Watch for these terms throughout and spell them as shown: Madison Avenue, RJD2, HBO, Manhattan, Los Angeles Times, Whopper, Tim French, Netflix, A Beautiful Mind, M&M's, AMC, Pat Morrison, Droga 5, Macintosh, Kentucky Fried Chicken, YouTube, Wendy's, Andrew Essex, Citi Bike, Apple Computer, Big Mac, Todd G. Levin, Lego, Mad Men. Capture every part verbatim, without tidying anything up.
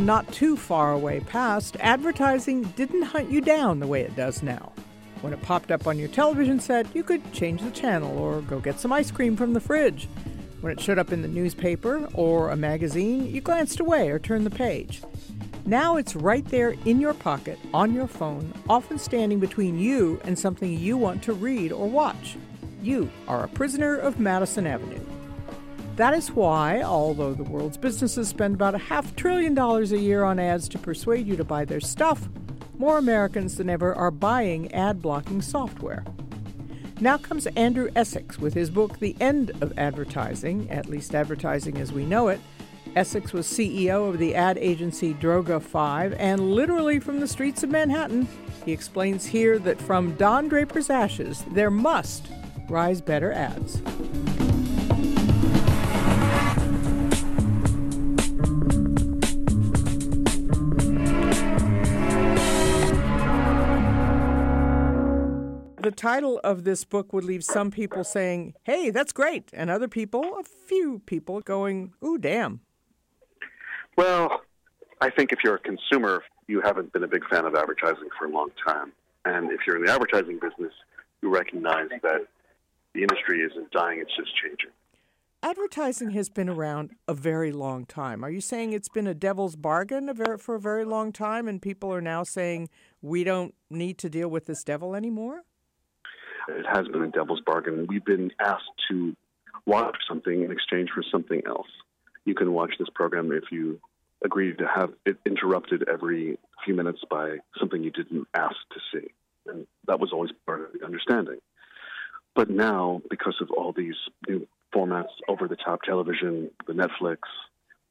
the not too far away past, advertising didn't hunt you down the way it does now. When it popped up on your television set, you could change the channel or go get some ice cream from the fridge. When it showed up in the newspaper or a magazine, you glanced away or turned the page. Now it's right there in your pocket, on your phone, often standing between you and something you want to read or watch. You are a prisoner of Madison Avenue. That is why, although the world's businesses spend about a half trillion dollars a year on ads to persuade you to buy their stuff, more Americans than ever are buying ad-blocking software. Now comes Andrew Essex with his book, The End of Advertising, at least advertising as we know it. Essex was C E O of the ad agency Droga five, and literally from the streets of Manhattan, he explains here that from Don Draper's ashes, there must rise better ads. The title of this book would leave some people saying, hey, that's great, and other people, a few people, going, ooh, damn. Well, I think if you're a consumer, you haven't been a big fan of advertising for a long time. And if you're in the advertising business, you recognize that the industry isn't dying, it's just changing. Advertising has been around a very long time. Are you saying it's been a devil's bargain for a very long time, and people are now saying we don't need to deal with this devil anymore? It has been a devil's bargain. We've been asked to watch something in exchange for something else. You can watch this program if you agree to have it interrupted every few minutes by something you didn't ask to see. And that was always part of the understanding. But now, because of all these new formats, over-the-top television, the Netflix,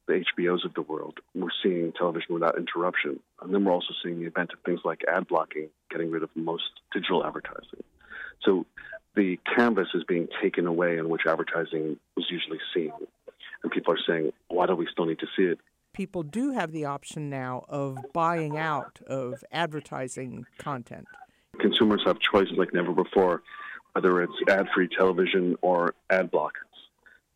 the H B Os of the world, we're seeing television without interruption. And then we're also seeing the advent of things like ad blocking, getting rid of most digital advertising. So the canvas is being taken away in which advertising was usually seen. And people are saying, why do we still need to see it? People do have the option now of buying out of advertising content. Consumers have choices like never before, whether it's ad-free television or ad blockers.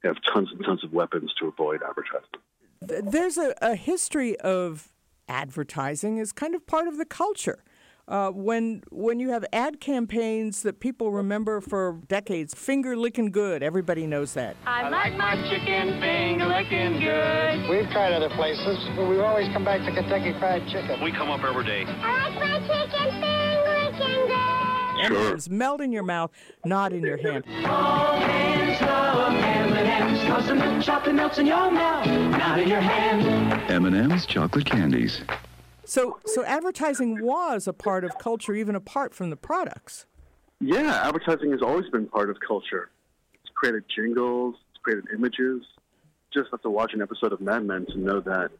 They have tons and tons of weapons to avoid advertising. There's a, a history of advertising as kind of part of the culture. Uh, when when you have ad campaigns that people remember for decades, finger-licking good, everybody knows that. I like my chicken finger-licking good. We've tried other places, but we've always come back to Kentucky Fried Chicken. We come up every day. I like my chicken finger-licking good. Sure. It's melt in your mouth, not in your hand. All hands love M and M's, because the milk chocolate melts in your mouth, not in your hand. M and M's chocolate candies. So so advertising was a part of culture, even apart from the products. Yeah, advertising has always been part of culture. It's created jingles, it's created images. Just have to watch an episode of Mad Men to know that.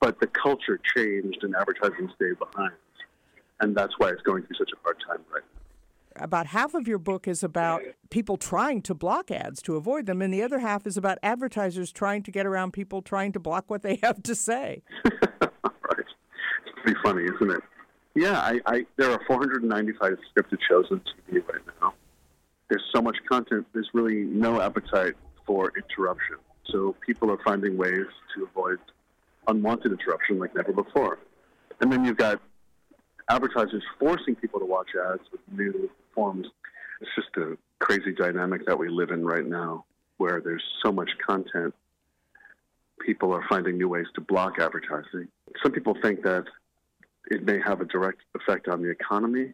But the culture changed and advertising stayed behind. And that's why it's going through such a hard time right now. About half of your book is about people trying to block ads to avoid them, and the other half is about advertisers trying to get around people trying to block what they have to say. Pretty funny, isn't it? Yeah, I, I, there are four hundred ninety-five scripted shows on T V right now. There's so much content, there's really no appetite for interruption. So people are finding ways to avoid unwanted interruption like never before. And then you've got advertisers forcing people to watch ads with new forms. It's just a crazy dynamic that we live in right now where there's so much content. People are finding new ways to block advertising. Some people think that it may have a direct effect on the economy,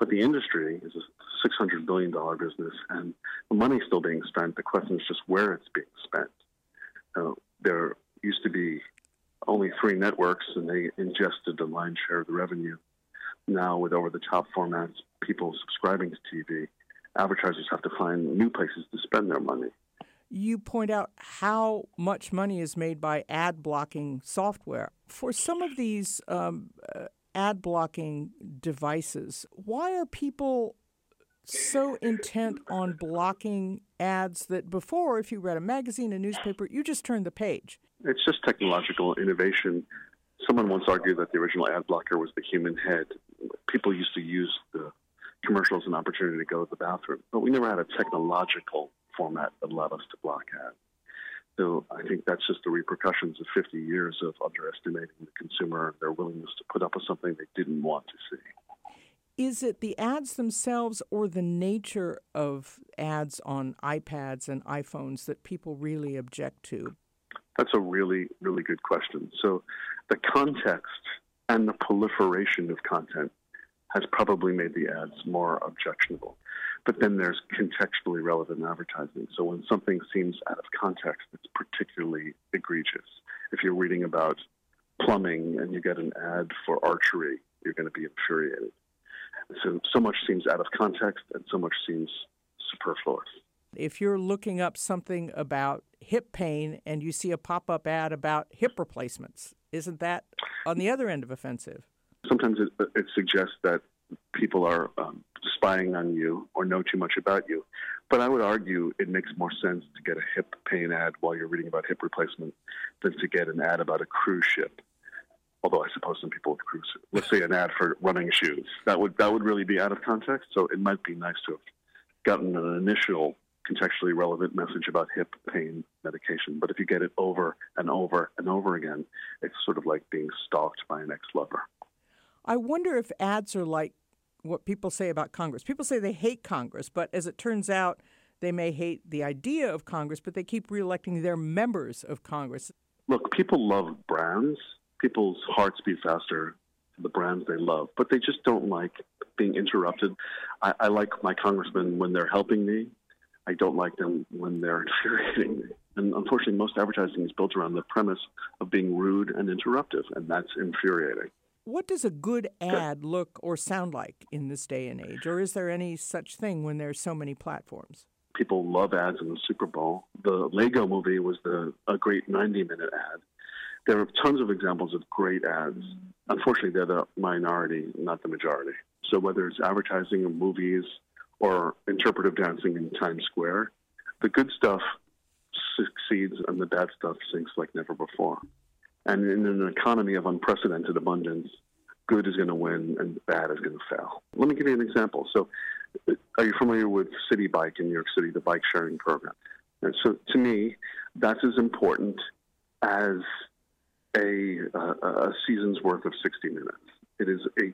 but the industry is a six hundred billion dollars business, and the money's still being spent. The question is just where it's being spent. Uh, there used to be only three networks, and they ingested the lion's share of the revenue. Now, with over-the-top formats, people subscribing to T V, advertisers have to find new places to spend their money. You point out how much money is made by ad-blocking software. For some of these um, uh, ad-blocking devices, why are people so intent on blocking ads that before, if you read a magazine, a newspaper, you just turned the page? It's just technological innovation. Someone once argued that the original ad blocker was the human head. People used to use the commercials as an opportunity to go to the bathroom, but we never had a technological format that allowed us to block ads. So I think that's just the repercussions of fifty years of underestimating the consumer and their willingness to put up with something they didn't want to see. Is it the ads themselves or the nature of ads on iPads and iPhones that people really object to? That's a really, really good question. So the context and the proliferation of content has probably made the ads more objectionable. But then there's contextually relevant advertising. So when something seems out of context, it's particularly egregious. If you're reading about plumbing and you get an ad for archery, you're going to be infuriated. So, so much seems out of context and so much seems superfluous. If you're looking up something about hip pain and you see a pop-up ad about hip replacements, isn't that on the other end of offensive? Sometimes it, it suggests that people are um, spying on you or know too much about you. But I would argue it makes more sense to get a hip pain ad while you're reading about hip replacement than to get an ad about a cruise ship. Although I suppose some people with cruise, let's say an ad for running shoes. That would that would really be out of context. So it might be nice to have gotten an initial contextually relevant message about hip pain medication. But if you get it over and over and over again, it's sort of like being stalked by an ex-lover. I wonder if ads are like what people say about Congress. People say they hate Congress, but as it turns out, they may hate the idea of Congress, but they keep reelecting their members of Congress. Look, people love brands. People's hearts beat faster for the brands they love, but they just don't like being interrupted. I, I like my congressmen when they're helping me. I don't like them when they're infuriating me. And unfortunately, most advertising is built around the premise of being rude and interruptive, and that's infuriating. What does a good ad look or sound like in this day and age? Or is there any such thing when there's so many platforms? People love ads in the Super Bowl. The Lego movie was the a great ninety-minute ad. There are tons of examples of great ads. Unfortunately, they're the minority, not the majority. So whether it's advertising or movies or interpretive dancing in Times Square, the good stuff succeeds and the bad stuff sinks like never before. And in an economy of unprecedented abundance, good is going to win and bad is going to fail. Let me give you an example. So are you familiar with Citi Bike in New York City, the bike sharing program? And so to me, that's as important as A, uh, a season's worth of sixty minutes. It is a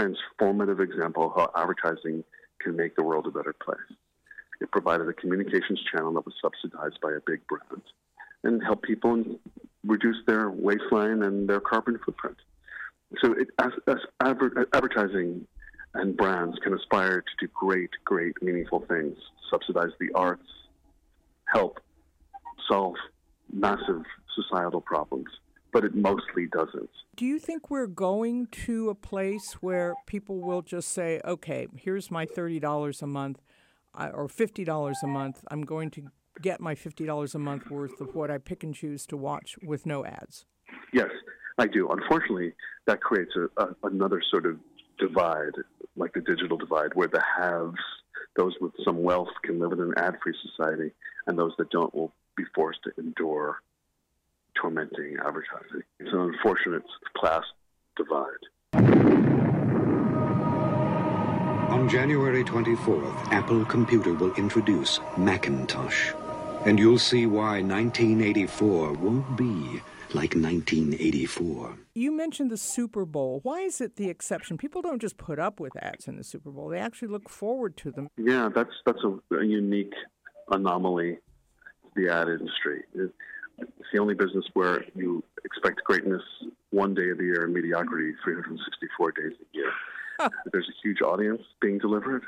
transformative example of how advertising can make the world a better place. It provided a communications channel that was subsidized by a big brand and helped people reduce their waistline and their carbon footprint. So it, as, as adver- advertising and brands can aspire to do great, great, meaningful things, subsidize the arts, help solve massive societal problems. But it mostly doesn't. Do you think we're going to a place where people will just say, okay, here's my thirty dollars a month or fifty dollars a month. I'm going to get my fifty dollars a month worth of what I pick and choose to watch with no ads? Yes, I do. Unfortunately, that creates a, a, another sort of divide, like the digital divide, where the haves, those with some wealth, can live in an ad-free society, and those that don't will be forced to endure tormenting advertising. It's an unfortunate class divide. On January twenty-fourth, Apple Computer will introduce Macintosh. And you'll see why nineteen eighty-four won't be like nineteen eighty-four. You mentioned the Super Bowl. Why is it the exception? People don't just put up with ads in the Super Bowl. They actually look forward to them. Yeah, that's that's a, a unique anomaly to the ad industry. It, It's the only business where you expect greatness one day of the year and mediocrity three hundred sixty-four days a year. Huh. There's a huge audience being delivered,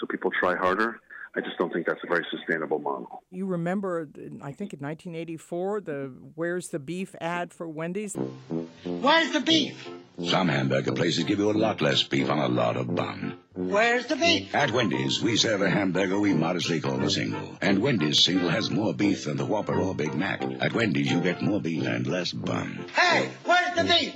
so people try harder. I just don't think that's a very sustainable model. You remember, I think in nineteen eighty-four, the Where's the Beef ad for Wendy's? Where's the beef? Some hamburger places give you a lot less beef on a lot of bun. Where's the beef? At Wendy's, we serve a hamburger we modestly call a single. And Wendy's single has more beef than the Whopper or Big Mac. At Wendy's, you get more beef and less bun. Hey, where's the beef?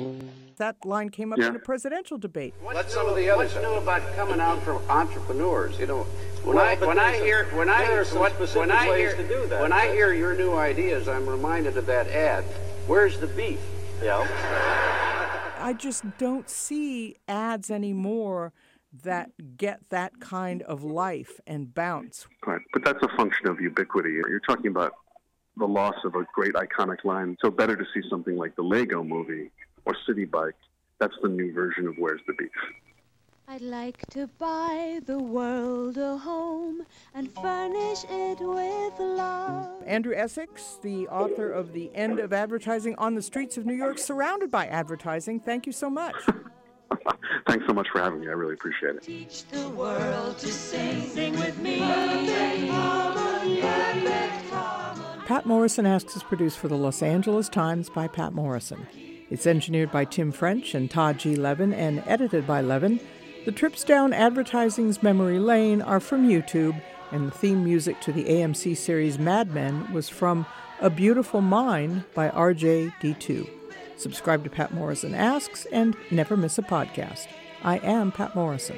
That line came up yeah. in a presidential debate. What's, what's some of the others? What's new about coming out for entrepreneurs? You know, when well, I when I hear when I hear what when I hear to do that, when I hear your new ideas, I'm reminded of that ad. Where's the beef? Yeah. I just don't see ads anymore that get that kind of life and bounce. Right, but that's a function of ubiquity. You're talking about the loss of a great iconic line. So better to see something like the Lego movie or Citi Bike. That's the new version of Where's the Beef? I'd like to buy the world a home and furnish it with love. Andrew Essex, the author of The End of Advertising on the Streets of New York, surrounded by advertising. Thank you so much. Thanks so much for having me. I really appreciate it. Teach the world to sing, sing with me. Perfect harmony, perfect harmony. Pat Morrison Asks is produced for the Los Angeles Times by Pat Morrison. It's engineered by Tim French and Todd G. Levin and edited by Levin. The trips down advertising's memory lane are from YouTube, and the theme music to the A M C series Mad Men was from A Beautiful Mind by R J D two. Subscribe to Pat Morrison Asks and never miss a podcast. I am Pat Morrison.